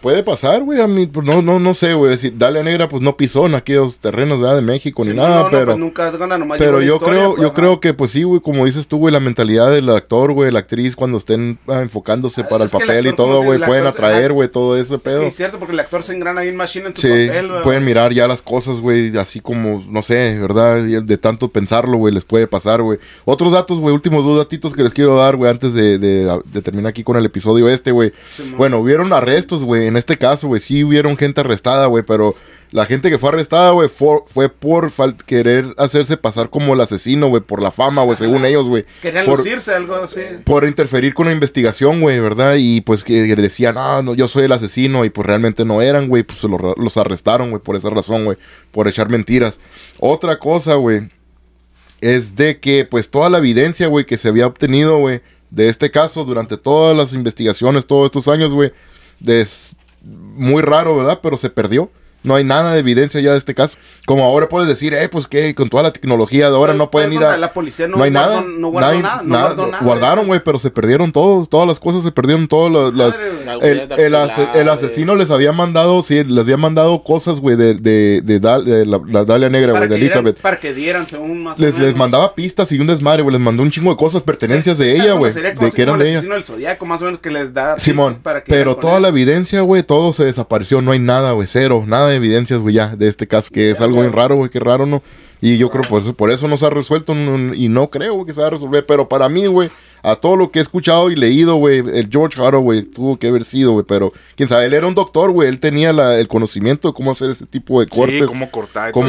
puede pasar, güey, a mí, pues, no sé, güey, decir, Dalia Negra, pues, no pisó en aquellos terrenos, ¿verdad? De México, sí, ni nada, pero... Pues, nunca gana, nomás pero yo historia, creo, pues, yo creo que, pues, sí, güey, como dices tú, güey, la mentalidad del actor, güey, la actriz, cuando estén enfocándose para el papel y todo, güey, pueden atraer, güey, todo ese pedo. Sí, es cierto, porque el actor se engrana bien machine en su papel, güey. Pueden mirar ya las cosas, güey, así como, no sé, ¿verdad? Y de tanto pensarlo, güey, les puede pasar, güey. Otros datos, güey, últimos dos datitos que les quiero dar, güey, antes de terminar aquí con el episodio este, güey. Sí, bueno, hubieron arrestos, güey, en este caso, güey, sí hubieron gente arrestada, güey, pero la gente que fue arrestada, güey, fue por querer hacerse pasar como el asesino, güey, por la fama, güey, según ellos, güey. Querían lucirse algo así. Por interferir con la investigación, güey, ¿verdad? Y pues que decían, ah, no, yo soy el asesino, y pues realmente no eran, güey, pues los arrestaron, güey, por esa razón, güey, por echar mentiras. Otra cosa, güey, es de que, pues, toda la evidencia, güey, que se había obtenido, güey, de este caso, durante todas las investigaciones, todos estos años, güey, es muy raro, ¿verdad? Pero se perdió. No hay nada de evidencia ya de este caso. Como ahora puedes decir, pues que con toda la tecnología de ahora no pueden ir a... La policía no hay nada. No guardó nada. Guardaron, güey, pero se perdieron todos. Todas las cosas se perdieron. El asesino les había mandado, cosas, güey, de la Dalia Negra, güey, de Elizabeth. Para que dieran, según más o menos. Les mandaba pistas y un desmadre, güey. Les mandó un chingo de cosas, pertenencias de ella, güey. De que eran de ella. El asesino del Zodíaco, más o menos, que les da... Simón, pero toda la evidencia, güey, todo se desapareció. No hay nada, güey, cero, nada de evidencias, güey, ya, de este caso, que es algo bien raro, güey, que raro, ¿no? Y yo creo, pues, por eso no se ha resuelto, y no creo, güey, que se va a resolver, pero para mí, güey, a todo lo que he escuchado y leído, güey, el George Hodel, güey, tuvo que haber sido, güey, pero, quién sabe, él era un doctor, güey, él tenía el conocimiento de cómo hacer ese tipo de cortes. Sí, cómo cortar. Cómo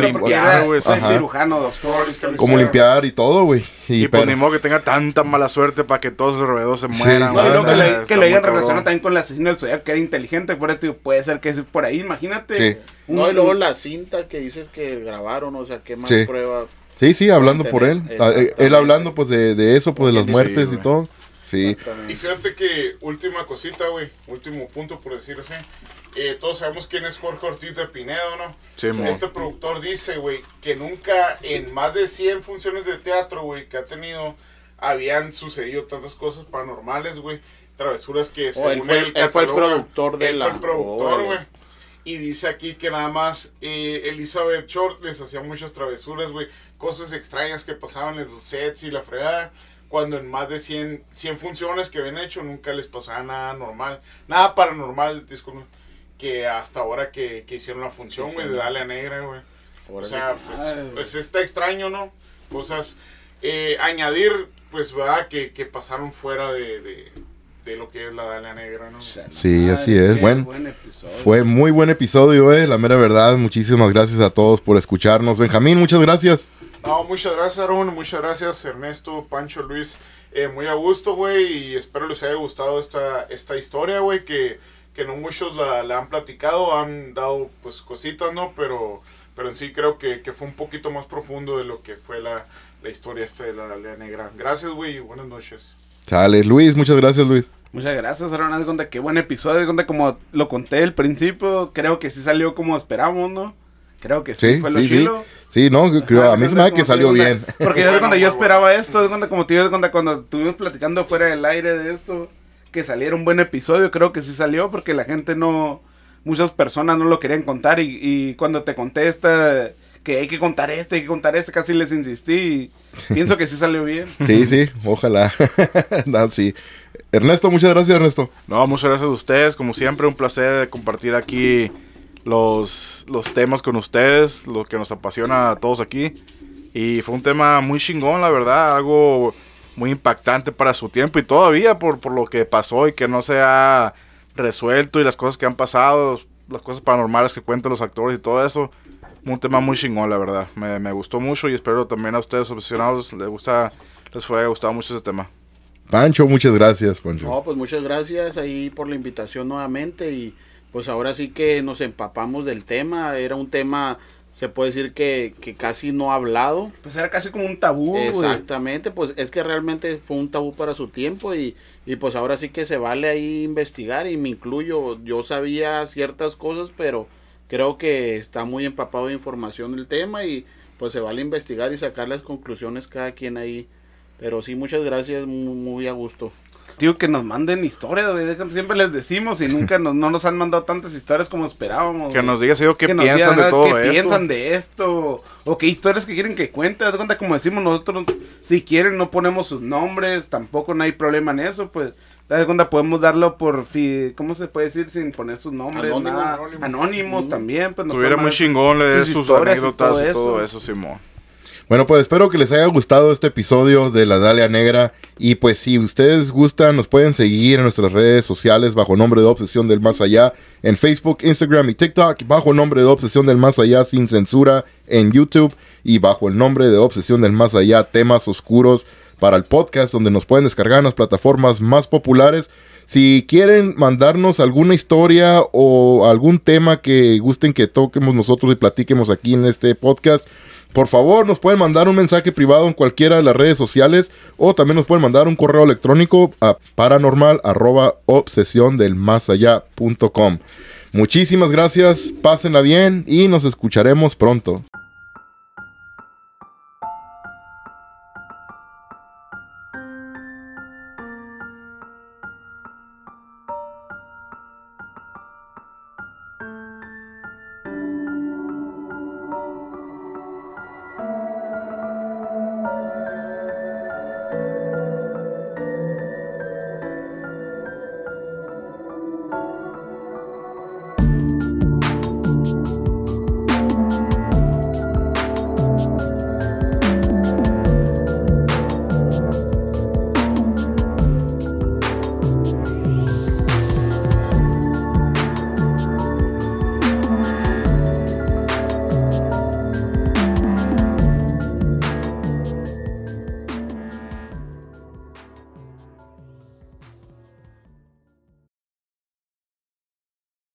limpiar, güey, soy cirujano, doctor. Cómo limpiar y todo, güey. Y pues, ni modo que tenga tanta mala suerte para que todos los roedores se mueran. Sí, no, que lo hayan relacionado también con el asesino del Zodiaco, que era inteligente, por eso puede ser que es por ahí, imagínate. Sí. No, y luego la cinta que dices que grabaron, o sea, qué más prueba... Sí, hablando por él. Él hablando, pues, de eso, pues, de las muertes y todo. Sí. Y fíjate que, último punto, por decir así, Todos sabemos quién es Jorge Ortiz de Pinedo, ¿no? Sí, este productor dice, güey, que nunca en más de 100 funciones de teatro, güey, que ha tenido, habían sucedido tantas cosas paranormales, güey, travesuras que según él fue el productor, güey. Y dice aquí que nada más Elizabeth Short les hacía muchas travesuras, güey, cosas extrañas que pasaban en los sets y la fregada, cuando en más de 100 funciones que habían hecho nunca les pasaba nada normal, nada paranormal, disculpen, que hasta ahora que hicieron la función, güey, de Dalia Negra, güey. O sea, pues está extraño, ¿no? Cosas, añadir, pues, ¿verdad? Que pasaron fuera de lo que es la Dalia Negra, ¿no? Sí, así es. Bueno, fue muy buen episodio, la mera verdad. Muchísimas gracias a todos por escucharnos. Benjamín, muchas gracias. No, muchas gracias, Aaron. Muchas gracias, Ernesto, Pancho, Luis. Muy a gusto, güey. Y espero les haya gustado esta historia, güey, que no muchos la han platicado. Han dado, pues, cositas, ¿no? Pero en sí creo que fue un poquito más profundo de lo que fue la historia esta de la Dalia Negra. Gracias, güey, y buenas noches. Sale, Luis, muchas gracias, Luis. Muchas gracias, Aaron. Haz de cuenta que buen episodio. Haz de cuenta como lo conté al principio. Creo que sí salió como esperamos, ¿no? Creo que sí, fue lo chilo. Sí, no, creo, a mí se me da que salió bien. Porque yo cuando yo esperaba esto, de cuando como te digo, cuando estuvimos platicando fuera del aire de esto, que saliera un buen episodio, creo que sí salió, porque la gente no, muchas personas no lo querían contar, y cuando te contesta que hay que contar este, casi les insistí, y pienso que sí salió bien. Sí, ojalá. No, sí. Ernesto, muchas gracias, Ernesto. No, muchas gracias a ustedes, como siempre, un placer compartir aquí los temas con ustedes, lo que nos apasiona a todos aquí, y fue un tema muy chingón, la verdad, algo muy impactante para su tiempo, y todavía por lo que pasó y que no se ha resuelto, y las cosas que han pasado, las cosas paranormales que cuentan los actores y todo eso, un tema muy chingón, la verdad, me gustó mucho, y espero también a ustedes aficionados les haya gustado mucho ese tema. Pancho, muchas gracias, Pancho. No, pues muchas gracias ahí por la invitación nuevamente, y pues ahora sí que nos empapamos del tema. Era un tema, se puede decir que casi no hablado. Pues era casi como un tabú. Exactamente, güey. Pues es que realmente fue un tabú para su tiempo, y pues ahora sí que se vale ahí investigar, y me incluyo. Yo sabía ciertas cosas, pero creo que está muy empapado de información el tema, y pues se vale investigar y sacar las conclusiones cada quien ahí. Pero sí, muchas gracias, muy, muy a gusto. Tío, que nos manden historias, güey. Siempre les decimos y nunca no nos han mandado tantas historias como esperábamos. Que nos digas, yo, qué piensan de todo esto. ¿Qué piensan de esto? O qué historias que quieren que cuente. De cuenta, como decimos nosotros, si quieren no ponemos sus nombres, tampoco no hay problema en eso, pues. De cuenta, podemos darlo por, ¿cómo se puede decir? Sin poner sus nombres, anónimos también. Pues, tuviera muy chingón leer sus anécdotas y todo eso, Simón. Bueno, pues espero que les haya gustado este episodio de La Dalia Negra, y pues si ustedes gustan nos pueden seguir en nuestras redes sociales bajo nombre de Obsesión del Más Allá, en Facebook, Instagram y TikTok, bajo nombre de Obsesión del Más Allá sin censura en YouTube, y bajo el nombre de Obsesión del Más Allá temas oscuros para el podcast, donde nos pueden descargar en las plataformas más populares. Si quieren mandarnos alguna historia o algún tema que gusten que toquemos nosotros y platiquemos aquí en este podcast, por favor, nos pueden mandar un mensaje privado en cualquiera de las redes sociales, o también nos pueden mandar un correo electrónico a paranormal@obsesiondelmasallá.com. Muchísimas gracias, pásenla bien y nos escucharemos pronto.